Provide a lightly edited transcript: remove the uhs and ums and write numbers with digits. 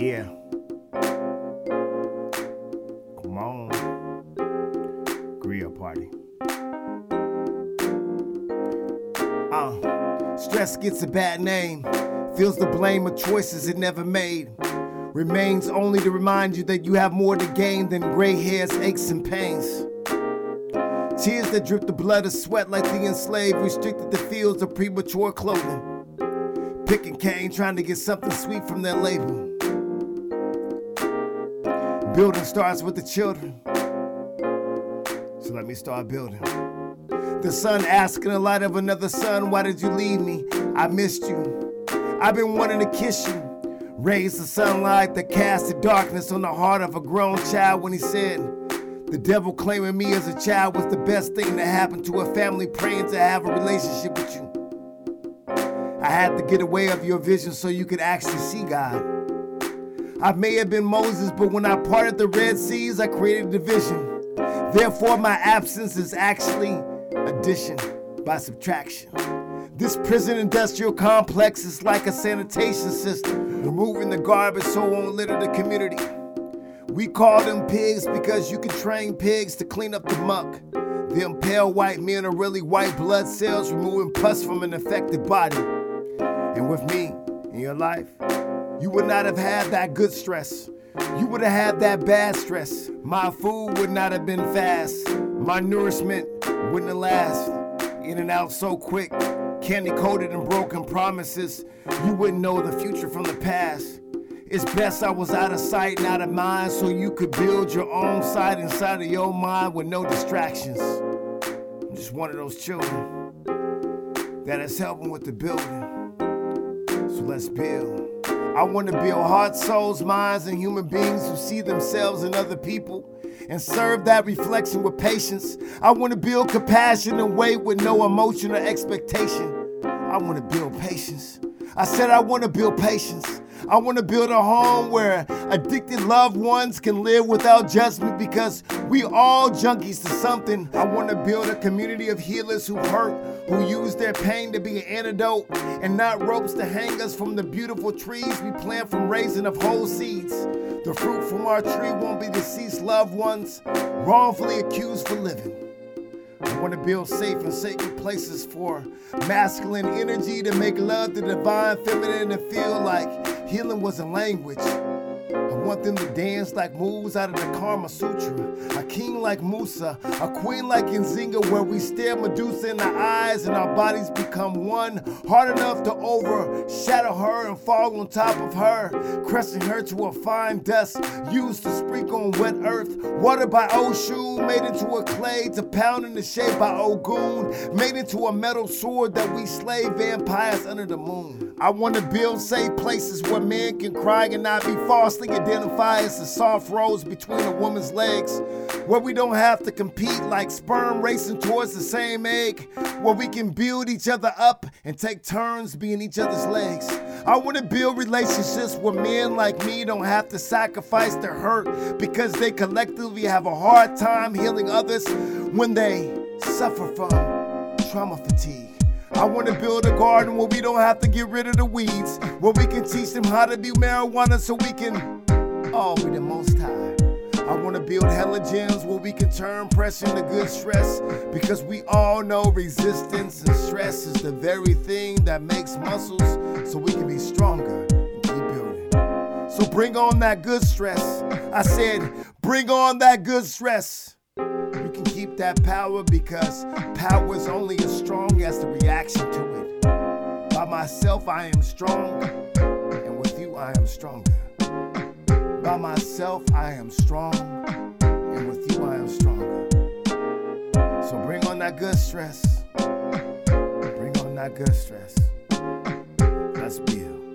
Yeah. Come on. Grill party. Stress gets a bad name. Feels the blame of choices it never made. Remains only to remind you that you have more to gain than gray hairs, aches, and pains. Tears that drip the blood of sweat like the enslaved, restricted to fields of premature clothing. Picking cane, trying to get something sweet from their labor. Building starts with the children. So let me start building. The sun asking the light of another sun, why did you leave me? I missed you. I've been wanting to kiss you. Raise the sunlight that casts the darkness on the heart of a grown child when he said, the devil claiming me as a child was the best thing that happened to a family praying to have a relationship with you. I had to get away of your vision so you could actually see God. I may have been Moses, but when I parted the Red Seas, I created division. Therefore, my absence is actually addition by subtraction. This prison industrial complex is like a sanitation system, removing the garbage so it won't litter the community. We call them pigs because you can train pigs to clean up the muck. Them pale white men are really white blood cells removing pus from an affected body. And with me in your life, you would not have had that good stress. You would have had that bad stress. My food would not have been fast. My nourishment wouldn't have lasted. In and out so quick. Candy-coated and broken promises. You wouldn't know the future from the past. It's best I was out of sight and out of mind so you could build your own sight inside of your mind with no distractions. I'm just one of those children that is helping with the building. So let's build. I want to build hearts, souls, minds, and human beings who see themselves in other people and serve that reflection with patience. I want to build compassion and weight with no emotion or expectation. I want to build patience. I said I want to build patience. I want to build a home where addicted loved ones can live without judgment because we all junkies to something. I want to build a community of healers who hurt, who use their pain to be an antidote and not ropes to hang us from the beautiful trees we plant from raising of whole seeds. The fruit from our tree won't be deceased loved ones wrongfully accused for living. I want to build safe and sacred places for masculine energy to make love to divine feminine and feel like healing was a language. I want them to dance like moves out of the Karma Sutra, a king like Musa, a queen like Nzinga, where we stare Medusa in the eyes and our bodies become one, hard enough to overshadow her and fall on top of her, crushing her to a fine dust, used to sprinkle on wet earth, watered by Oshu, made into a clay to pound into shape by Ogun, made into a metal sword that we slay vampires under the moon. I want to build safe places where men can cry and not be falsely identified as the soft rose between a woman's legs, where we don't have to compete like sperm racing towards the same egg, where we can build each other up and take turns being each other's legs. I want to build relationships where men like me don't have to sacrifice their hurt because they collectively have a hard time healing others when they suffer from trauma fatigue. I want to build a garden where we don't have to get rid of the weeds, where we can teach them how to be marijuana so we can all be the most high. I want to build halogens where we can turn pressure into good stress, because we all know resistance and stress is the very thing that makes muscles so we can be stronger and keep building. So bring on that good stress. I said, bring on that good stress. You can keep that power because power is only as strong as the reaction to it. By myself, I am strong, and with you, I am stronger. By myself, I am strong, and with you, I am stronger. So bring on that good stress. Bring on that good stress. Let's build.